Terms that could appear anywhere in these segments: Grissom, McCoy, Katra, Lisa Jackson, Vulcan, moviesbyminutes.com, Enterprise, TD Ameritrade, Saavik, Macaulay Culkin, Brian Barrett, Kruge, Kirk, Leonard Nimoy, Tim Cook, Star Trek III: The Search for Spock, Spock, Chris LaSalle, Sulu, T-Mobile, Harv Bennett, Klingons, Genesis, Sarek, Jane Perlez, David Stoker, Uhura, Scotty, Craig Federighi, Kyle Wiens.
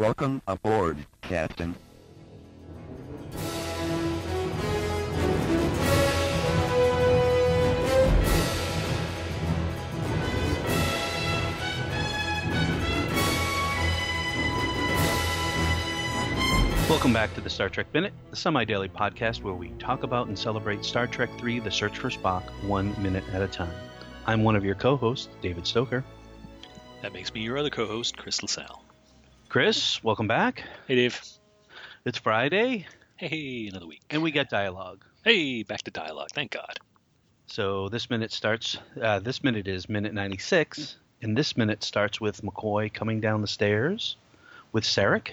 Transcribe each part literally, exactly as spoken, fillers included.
Welcome aboard, Captain. Welcome back to the Star Trek Minute, the semi-daily podcast where we talk about and celebrate Star Trek three: The Search for Spock, one minute at a time. I'm one of your co-hosts, David Stoker. That makes me your other co-host, Chris LaSalle. Chris, welcome back. Hey, Dave. It's Friday. Hey, another week. And we got dialogue. Hey, back to dialogue. Thank God. So this minute starts, uh, this minute is minute ninety-six, and this minute starts with McCoy coming down the stairs with Sarek.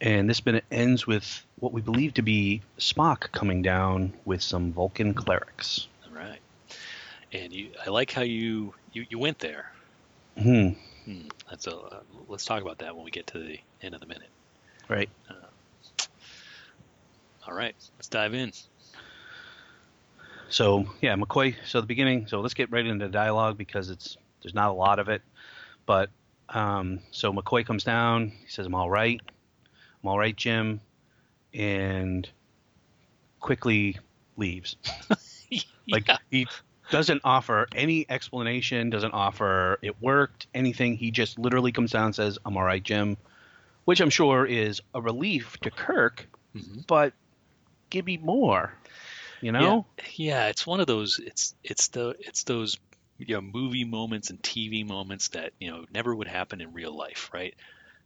And this minute ends with what we believe to be Spock coming down with some Vulcan clerics. All right. And you, I like how you, you, you went there. Hmm. Hmm. That's a, uh, let's talk about that when we get to the end of the minute. Right. Uh, all right. Let's dive in. So, yeah, McCoy. So the beginning. So let's get right into the dialogue because it's there's not a lot of it. But um, so McCoy comes down. He says, I'm all right. I'm all right, Jim, and quickly leaves. Like, yeah. He doesn't offer any explanation, doesn't offer it worked, anything. He just literally comes down and says, I'm all right, Jim, which I'm sure is a relief to Kirk, mm-hmm. but give me more, you know? Yeah. Yeah, it's one of those, it's it's the it's those you know, movie moments and T V moments that, you know, never would happen in real life, right?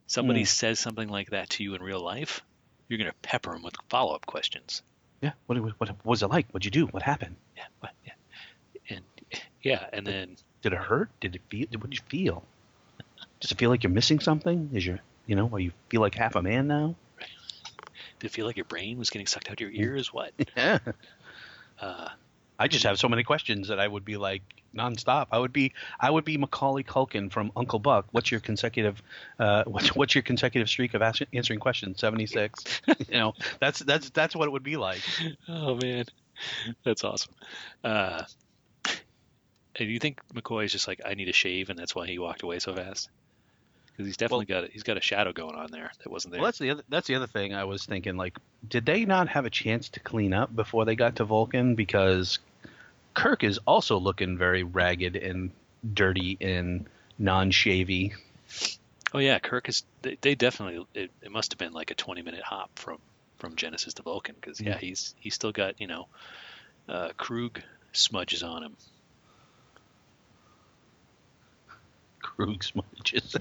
Somebody mm. says something like that to you in real life, you're going to pepper them with follow-up questions. Yeah. What, what, what was it like? What'd you do? What happened? Yeah. What, yeah. And yeah. And did, then did it hurt? Did it feel? What did you feel? Does it feel like you're missing something? Is your, you know, or you feel like half a man now? Right. Did it feel like your brain was getting sucked out your ears? What? Yeah. Uh, I just have so many questions that I would be like nonstop. I would be I would be Macaulay Culkin from Uncle Buck. What's your consecutive uh, what's, what's your consecutive streak of as- answering questions? seventy-six. You know, that's that's that's what it would be like. Oh man, that's awesome. Uh, do you think McCoy is just like, I need a shave, and that's why he walked away so fast? Because he's definitely well, got a, he's got a shadow going on there that wasn't there. Well, that's the other that's the other thing I was thinking. Like, did they not have a chance to clean up before they got to Vulcan? Because Kirk is also looking very ragged and dirty and non-shavy. Oh yeah, Kirk is. They, they definitely. It, it must have been like a twenty-minute hop from from Genesis to Vulcan. Because yeah, yeah, he's he's still got you know, uh, Kruge smudges on him. Kruge smudges.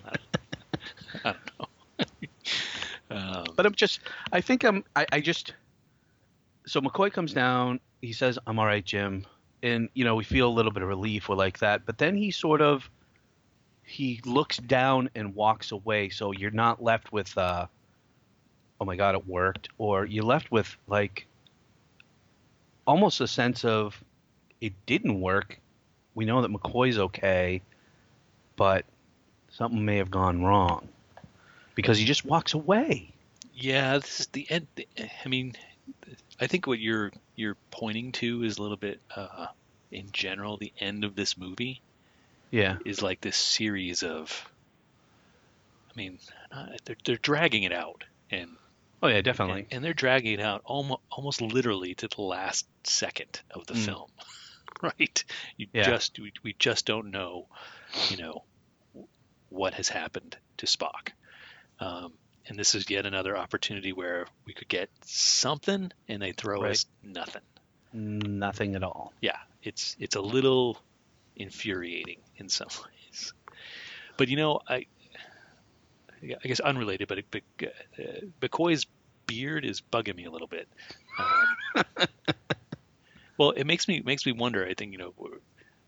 I don't know. um, but I'm just, I think I'm, I, I just, so McCoy comes down, he says, I'm all right, Jim. And, you know, we feel a little bit of relief. We're like that. But then he sort of, he looks down and walks away. So you're not left with, uh, oh my God, it worked. Or you're left with like almost a sense of it didn't work. We know that McCoy's okay, but something may have gone wrong because he just walks away. Yeah, this is the end. I mean, I think what you're you're pointing to is a little bit, uh, in general, the end of this movie. Yeah, is like this series of. I mean, uh, they're they're dragging it out, and oh yeah, definitely, and, and they're dragging it out almost almost literally to the last second of the mm. film, right? You yeah. just we, we just don't know, you know. what has happened to Spock. Um, and this is yet another opportunity where we could get something and they throw right. us nothing. Nothing at all. Yeah. It's, it's a little infuriating in some ways, but you know, I, I guess unrelated, but, but uh, McCoy's beard is bugging me a little bit. Um, well, it makes me, makes me wonder. I think, you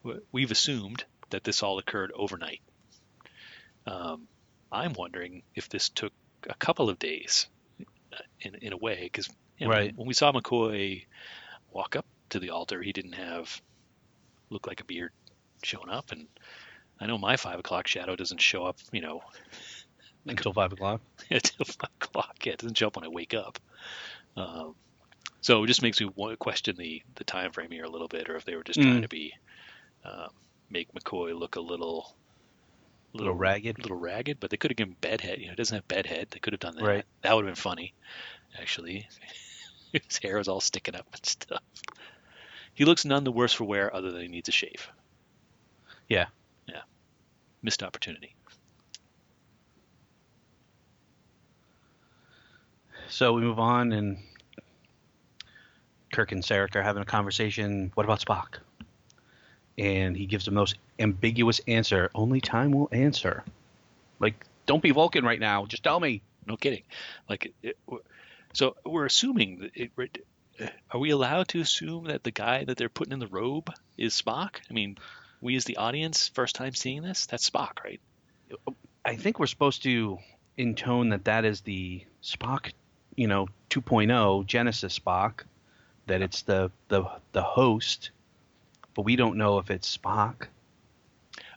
know, we've assumed that this all occurred overnight. Um, I'm wondering if this took a couple of days in in a way, because you know, right. when we saw McCoy walk up to the altar, he didn't have look like a beard showing up. And I know my five o'clock shadow doesn't show up, you know, like until five o'clock, until five o'clock. Yeah. It doesn't show up when I wake up. Um, so it just makes me question the, the time frame here a little bit, or if they were just mm. trying to be, um, make McCoy look a little a little ragged, a little ragged, but they could have given Bedhead. You know, it doesn't have Bedhead. They could have done that. Right. That would have been funny, actually. His hair is all sticking up and stuff. He looks none the worse for wear, other than he needs a shave. Yeah. Yeah. Missed opportunity. So we move on, and Kirk and Sarek are having a conversation. What about Spock? And he gives the most ambiguous answer. Only time will answer. Like, don't be Vulcan right now. Just tell me. No kidding. Like, it, so we're assuming. It, it, are we allowed to assume that the guy that they're putting in the robe is Spock? I mean, we as the audience, first time seeing this, that's Spock, right? I think we're supposed to intone that that is the Spock, you know, two point oh Genesis Spock. That it's the the the host. But we don't know if it's Spock.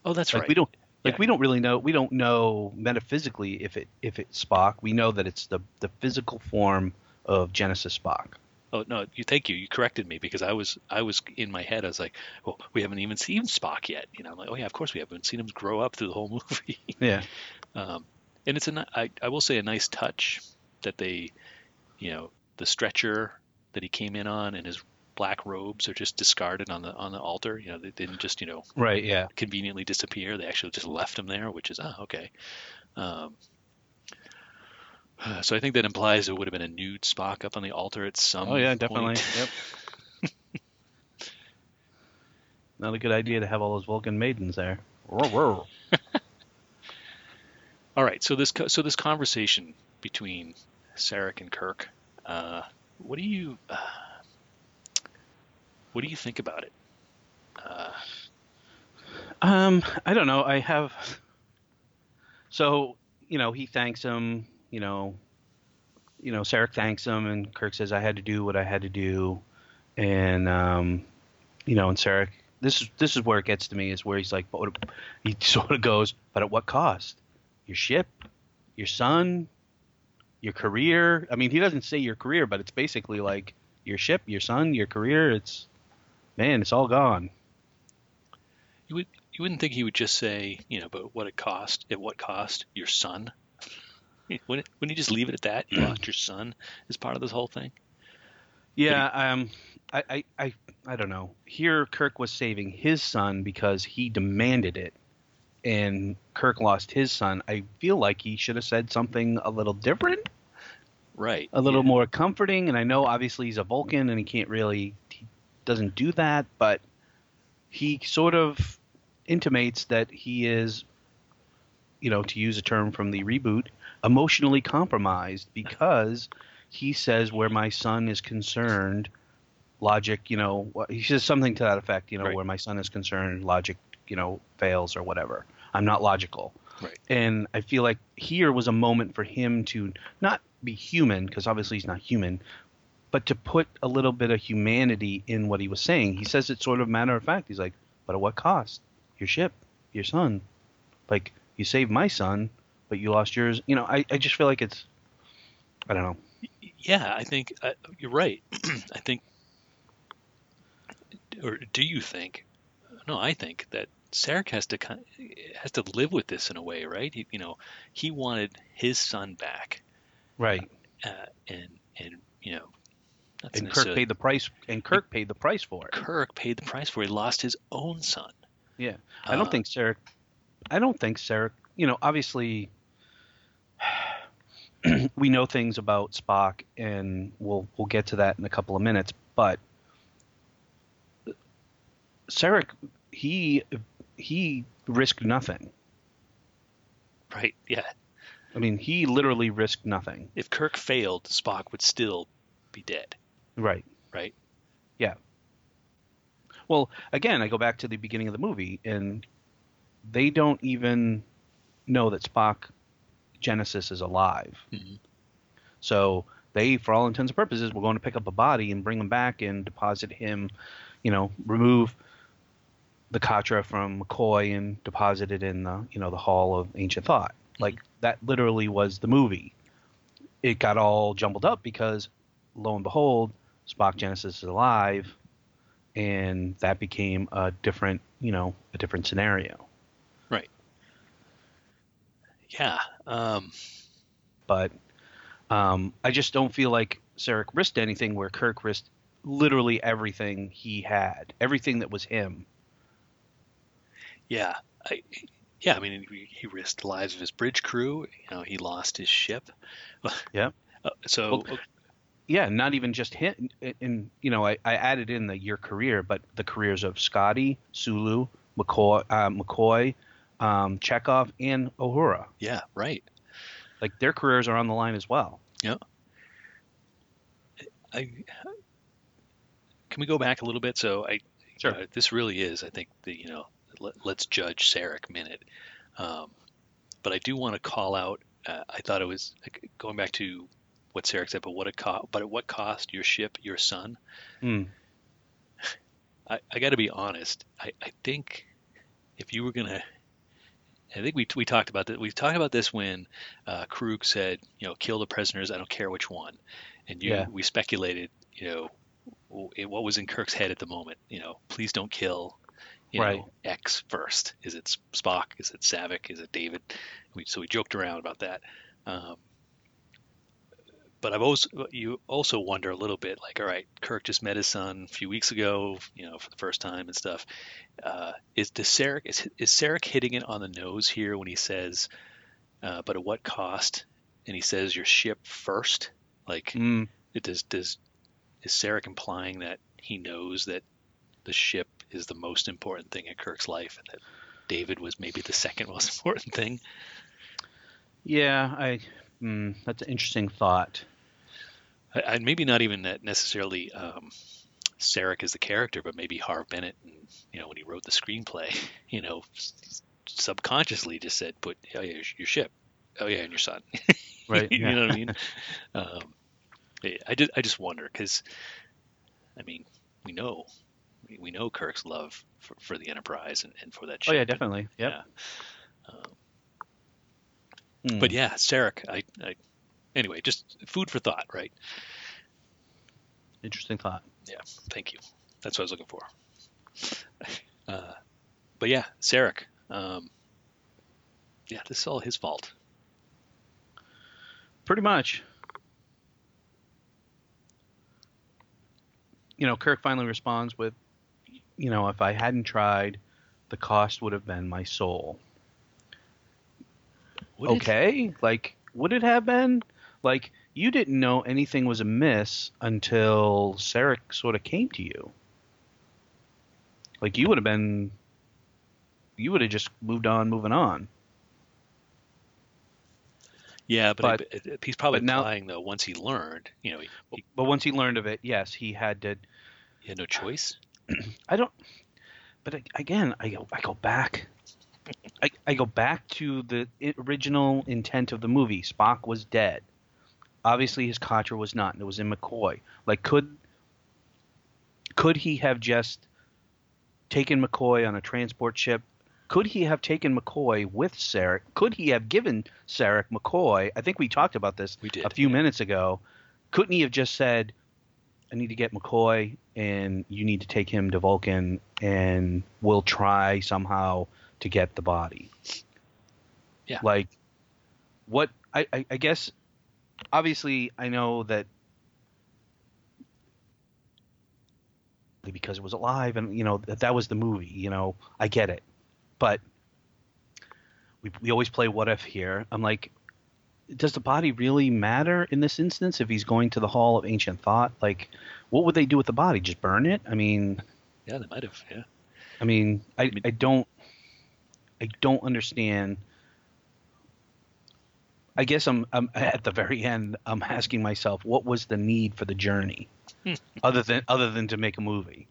Oh, that's like, right. We don't like yeah. we don't really know. We don't know metaphysically if it if it's Spock. We know that it's the, the physical form of Genesis Spock. Oh no! You thank you. You corrected me because I was I was in my head. I was like, well, we haven't even seen Spock yet. You know, I'm like, oh yeah, of course we haven't seen him grow up through the whole movie. Yeah. Um, and it's a I I will say a nice touch that they, you know, the stretcher that he came in on and his black robes are just discarded on the on the altar. You know, they didn't just, you know, right, yeah, conveniently disappear. They actually just left them there, which is ah oh, okay. Um, so I think that implies there would have been a nude Spock up on the altar at some. Oh yeah, point. Definitely. Yep. Not a good idea to have all those Vulcan maidens there. All right, so this so this conversation between Sarek and Kirk. Uh, what do you? Uh, What do you think about it? Uh, um, I don't know. I have. So, you know, he thanks him, you know, you know, Sarek thanks him and Kirk says, I had to do what I had to do. And, um, you know, and Sarek, this is, this is where it gets to me is where he's like, but he sort of goes, but at what cost? Your ship, your son, your career. I mean, he doesn't say your career, but it's basically like your ship, your son, your career. It's, man, it's all gone. You would you wouldn't think he would just say, you know, but what it cost? At what cost? Your son? Wouldn't wouldn't you just leave it at that? You lost your son as part of this whole thing. Yeah, you, um, I, I, I, I don't know. Here, Kirk was saving his son because he demanded it, and Kirk lost his son. I feel like he should have said something a little different. Right. A little yeah. more comforting, and I know obviously he's a Vulcan and he can't really he doesn't do that, but he sort of intimates that he is, you know, to use a term from the reboot, emotionally compromised because he says where my son is concerned, logic, you know, he says something to that effect, you know, right. where my son is concerned, logic, you know, fails or whatever. I'm not logical. Right. And I feel like here was a moment for him to not be human, because obviously he's not human, but to put a little bit of humanity in what he was saying. He says it sort of matter of fact. He's like, but at what cost? Your ship, your son. Like, you saved my son, but you lost yours. You know, I, I just feel like it's, I don't know. Yeah, I think uh, you're right. I think, or do you think, no, I think that Sarek has to has to live with this in a way, right? He, you know, he wanted his son back, right? Uh, and and you know, that's and Kirk paid the price. And Kirk paid the price for it. Kirk paid the price for it. He lost his own son. Yeah, I don't uh, think Sarek. I don't think Sarek. You know, obviously, we know things about Spock, and we'll we'll get to that in a couple of minutes. But Sarek, he. He risked nothing. Right, yeah. I mean, he literally risked nothing. If Kirk failed, Spock would still be dead. Right. Right? Yeah. Well, again, I go back to the beginning of the movie, and they don't even know that Spock Genesis is alive. Mm-hmm. So they, for all intents and purposes, were going to pick up a body and bring him back and deposit him, you know, remove the Katra from McCoy and deposited in the, you know, the Hall of Ancient Thought. Like, that literally was the movie. It got all jumbled up because, lo and behold, Spock Genesis is alive, and that became a different, you know, a different scenario. Right. yeah. Um, but um, I just don't feel like Sarek risked anything where Kirk risked literally everything he had, everything that was him. Yeah. I, yeah, I mean, he risked the lives of his bridge crew. You know, he lost his ship. Yeah. Uh, so... Well, okay. Yeah, not even just him. And, you know, I, I added in the your career, but the careers of Scotty, Sulu, McCoy, uh, McCoy um, Chekhov, and Uhura. Yeah, right. Like, their careers are on the line as well. Yeah. I, can we go back a little bit? So I, sure. uh, this really is, I think, the, you know, let, let's judge Sarek minute. Um, but I do want to call out, uh, I thought it was, going back to what Sarek said, but what a co- but at what cost? Your ship, your son. Mm. I I got to be honest. I, I think if you were gonna, I think we we talked about that. We talked about this when uh, Kruge said, you know, kill the prisoners. I don't care which one. And you, yeah. we speculated, you know, what was in Kirk's head at the moment. You know, please don't kill. You right. know, X first. Is it Spock? Is it Saavik? Is it David? We, so we joked around about that. Um, But I've also you also wonder a little bit, like, all right, Kirk just met his son a few weeks ago, you know, for the first time and stuff. Uh, is does Sarek is is Sarek hitting it on the nose here when he says, uh, "But at what cost?" And he says, "Your ship first." Like, mm. it does does is Sarek implying that he knows that the ship is the most important thing in Kirk's life, and that David was maybe the second most important thing? Yeah, I. Mm, that's an interesting thought. I, I, maybe not even that necessarily um, Sarek is the character, but maybe Harv Bennett, and, you know, when he wrote the screenplay, you know, subconsciously just said, "Put oh yeah, your, your ship, oh yeah, and your son." Right. you yeah. know what I mean? Um, I just I just wonder because, I mean, we know we know Kirk's love for, for the Enterprise and, and for that ship. Oh yeah, definitely. Yep. Yeah. Um, Mm. But yeah, Sarek, I, I, anyway, just food for thought, right? Interesting thought. Yeah, thank you. That's what I was looking for. Uh, but yeah, Sarek, um, yeah, this is all his fault. Pretty much. You know, Kirk finally responds with, you know, if I hadn't tried, the cost would have been my soul. Would okay, it? Like, would it have been? Like, you didn't know anything was amiss until Sarek sort of came to you. Like, you would have been, you would have just moved on, moving on. Yeah, but, but he, he's probably implying, though, once he learned, you know. He, he, but once he learned of it, yes, he had to. He had no choice? I don't, but again, I go, I go back. I, I go back to the original intent of the movie. Spock was dead. Obviously, his Katra was not, and it was in McCoy. Like, could could he have just taken McCoy on a transport ship? Could he have taken McCoy with Sarek? Could he have given Sarek McCoy? I think we talked about this we did, a few yeah. minutes ago. Couldn't he have just said, I need to get McCoy, and you need to take him to Vulcan, and we'll try somehow to get the body? Yeah. Like, what I, I, I guess, obviously, I know that because it was alive and, you know, that, that was the movie, you know, I get it. But we we always play what if here. I'm like, does the body really matter in this instance if he's going to the Hall of Ancient Thought? Like, what would they do with the body? Just burn it? I mean. Yeah, they might have. Yeah. I mean, I, I, mean, I don't. I don't understand. I guess I'm, I'm at the very end. I'm asking myself, what was the need for the journey, other than other than to make a movie?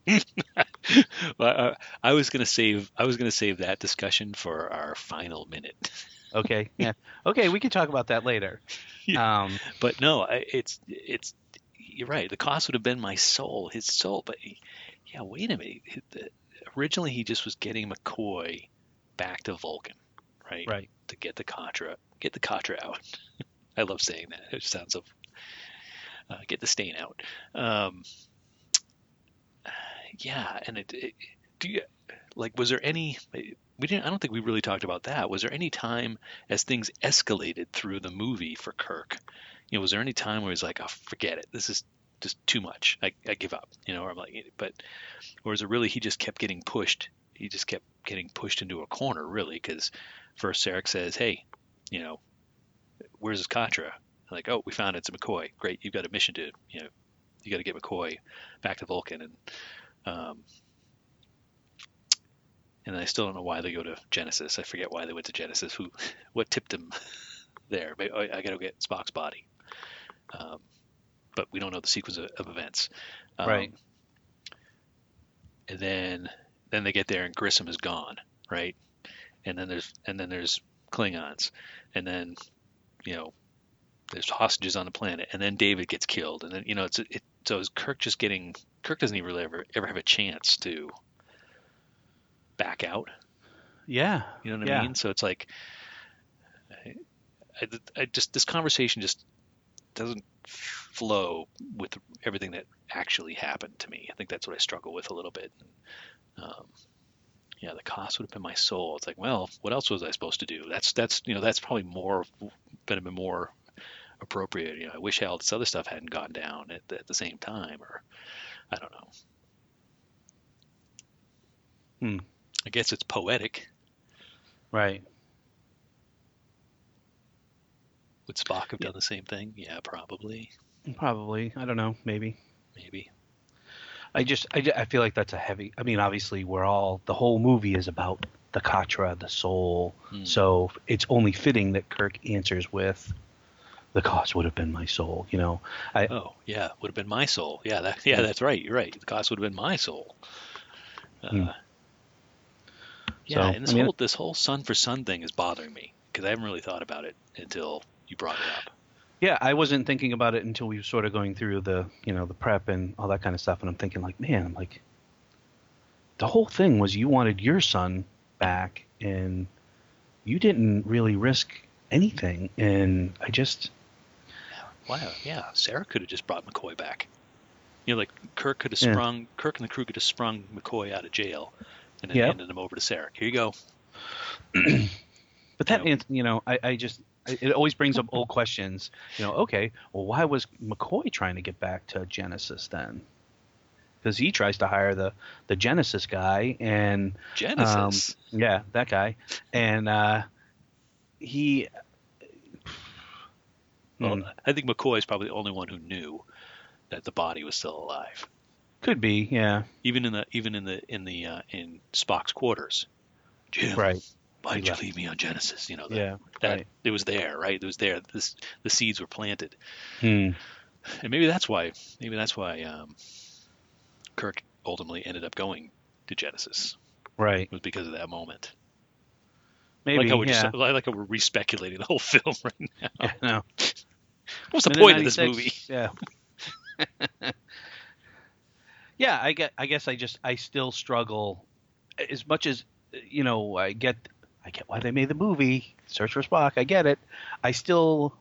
Well, I, I was gonna save. I was gonna save that discussion for our final minute. Okay. Yeah. Okay. We can talk about that later. Yeah. Um, but no, I, it's it's. You're right. The cost would have been my soul, his soul. But he, yeah, wait a minute. Originally, he just was getting McCoy back to Vulcan, right? Right. To get the Katra, get the Katra out. I love saying that. It sounds of uh, get the stain out. Um, yeah, and it, it do you like? Was there any? we didn't. I don't think we really talked about that. Was there any time as things escalated through the movie for Kirk? You know, was there any time where he's like, "Oh, forget it. This is just too much. I, I give up." You know, or I'm like, but, or is it really he just kept getting pushed? He just kept getting pushed into a corner, really, because first Sarek says, "Hey, you know, where's this Katra?" Like, "Oh, we found it. It's McCoy. Great, you've got a mission to, you know, you got to get McCoy back to Vulcan." And um, and I still don't know why they go to Genesis. I forget why they went to Genesis. Who, what tipped them there? Maybe, oh, I got to get Spock's body. Um, but we don't know the sequence of, of events. Um, right. And then, then they get there, and Grissom is gone. Right. And then there's, and then there's Klingons, and then, you know, there's hostages on the planet, and then David gets killed, and then, you know, it's it. So is Kirk just getting? Kirk doesn't even really ever ever have a chance to back out. Yeah, you know what yeah. I mean. So it's like, I, I, I just this conversation just doesn't flow with everything that actually happened to me. I think that's what I struggle with a little bit. Um, yeah, the cost would have been my soul. It's like, well, what else was I supposed to do? That's that's you know that's probably more been a bit more. appropriate, you know. I wish all this other stuff hadn't gone down at the, at the same time, or I don't know. Hmm. I guess it's poetic, right? Would Spock have done yeah. the same thing? Yeah, probably. Probably. I don't know. Maybe. Maybe. I just, I, I feel like that's a heavy. I mean, obviously, we're all the whole movie is about the Katra, the soul. Hmm. So it's only fitting that Kirk answers with, "The cost would have been my soul," you know. I, oh yeah, would have been my soul. Yeah, that, yeah, that's right. You're right. The cost would have been my soul. Uh, hmm. Yeah, so, and this I mean, whole this whole sun for sun thing is bothering me because I haven't really thought about it until you brought it up. Yeah, I wasn't thinking about it until we were sort of going through the you know the prep and all that kind of stuff, and I'm thinking like, man, I'm like, the whole thing was you wanted your son back, and you didn't really risk anything, and I just. Wow, yeah. Sarah could have just brought McCoy back. You know, like Kirk could have sprung, yeah. Kirk and the crew could have sprung McCoy out of jail and then yep. handed him over to Sarek. Here you go. But that, you know, you know I, I just, it always brings up old questions. You know, okay, well, why was McCoy trying to get back to Genesis then? Because he tries to hire the, the Genesis guy and. Genesis? Um, yeah, that guy. And uh, he. Well, I think McCoy is probably the only one who knew that the body was still alive. Could be, yeah. Even in the even in the in the uh, in Spock's quarters, Jim, right? Why did you leave me on Genesis? You know, the, yeah, that right. it was there, right? It was there. This the seeds were planted, hmm. and maybe that's why. Maybe that's why um, Kirk ultimately ended up going to Genesis, right? It was because of that moment. Maybe, like how we're yeah. just, like how we're re-speculating the whole film right now. Yeah, no. What's the point of this movie? Yeah. yeah, I get. I guess I just I still struggle as much as you know. I get. I get why they made the movie Search for Spock. I get it. I still.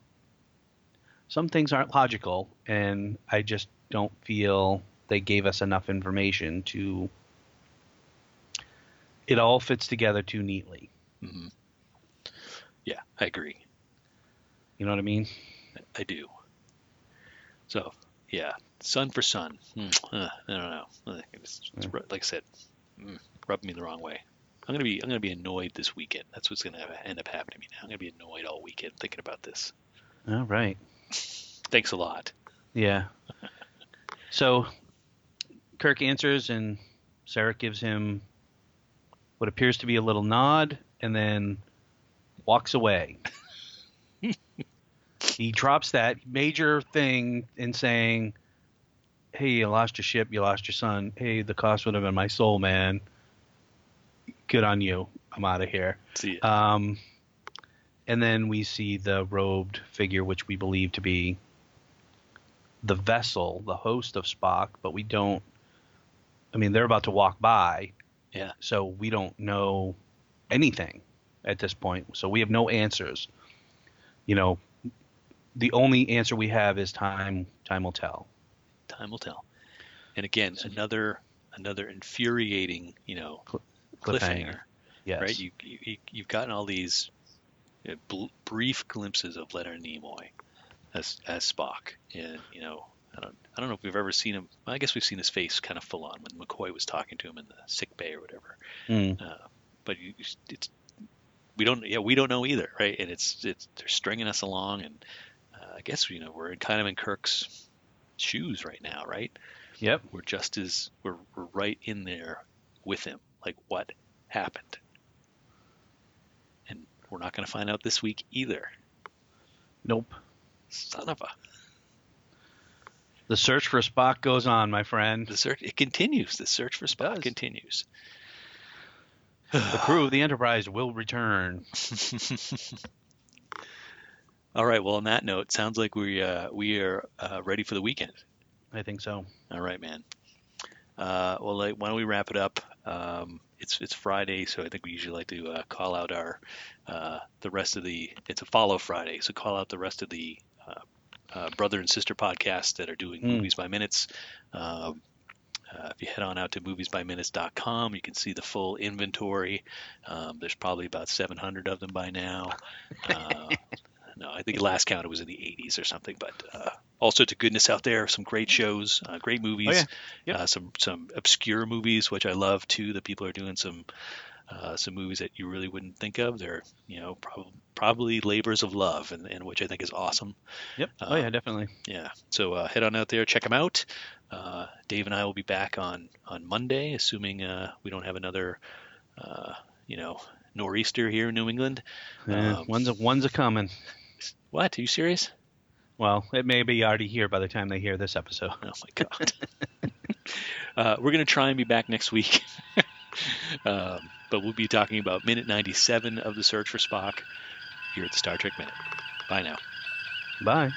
Some things aren't logical, and I just don't feel they gave us enough information to. It all fits together too neatly. Mm-hmm. Yeah, I agree. You know what I mean? I do. So, yeah, sun for sun. Mm, uh, I don't know. It's, it's, like I said, mm, rubbed me the wrong way. I'm gonna be I'm gonna be annoyed this weekend. That's what's gonna end up happening to me now. I'm gonna be annoyed all weekend thinking about this. All right. Thanks a lot. Yeah. So, Kirk answers, and Sarek gives him what appears to be a little nod, and then walks away. He drops that major thing in saying, "Hey, you lost your ship, you lost your son. Hey, the cost would have been my soul, man. Good on you. I'm out of here." See ya. Um, and then we see the robed figure, which we believe to be the vessel, the host of Spock, but we don't. I mean, they're about to walk by. Yeah. So we don't know anything at this point. So we have no answers. You know, the only answer we have is time. Time will tell. Time will tell. And again, so, another another infuriating, you know, cliffhanger. cliffhanger. Yes. Right? You, you, you've gotten all these bl- brief glimpses of Leonard Nimoy as as Spock, and you know, I don't I don't know if we've ever seen him. I guess we've seen his face kind of full on when McCoy was talking to him in the sick bay or whatever. Mm. Uh, but you, it's we don't yeah we don't know either, right? And it's it's they're stringing us along, and uh, I guess you know we're kind of in Kirk's shoes right now, right? Yep, we're just as we're we're right in there with him. Like, what happened? And we're not going to find out this week either. Nope. Son of a. The search for Spock goes on, my friend. The search it continues. The search for Spock continues. The crew of the Enterprise will return. All right. Well, on that note, sounds like we uh, we are uh, ready for the weekend. I think so. All right, man. Uh, well, like, why don't we wrap it up? Um, it's it's Friday, so I think we usually like to uh, call out our uh, the rest of the. It's a follow Friday, so call out the rest of the uh, uh, brother and sister podcasts that are doing mm. Movies by Minutes. Um, uh, if you head on out to movies by minutes dot com, you can see the full inventory. Um, there's probably about seven hundred of them by now. Uh, No, I think last count it was in the eighties or something. But uh, all sorts of goodness out there. Some great shows, uh, great movies, oh, yeah. yep. uh, some some obscure movies, which I love too. That people are doing some uh, some movies that you really wouldn't think of. They're you know prob- probably labors of love, and, and which I think is awesome. Yep. Uh, oh yeah, definitely. Yeah. So uh, head on out there, check them out. Uh, Dave and I will be back on on Monday, assuming uh, we don't have another uh, you know nor'easter here in New England. Yeah, um, one's a, one's a coming. What? Are you serious? Well, it may be already here by the time they hear this episode. Oh, my God. uh, we're going to try and be back next week. um, but we'll be talking about Minute ninety-seven of The Search for Spock here at the Star Trek Minute. Bye now. Bye.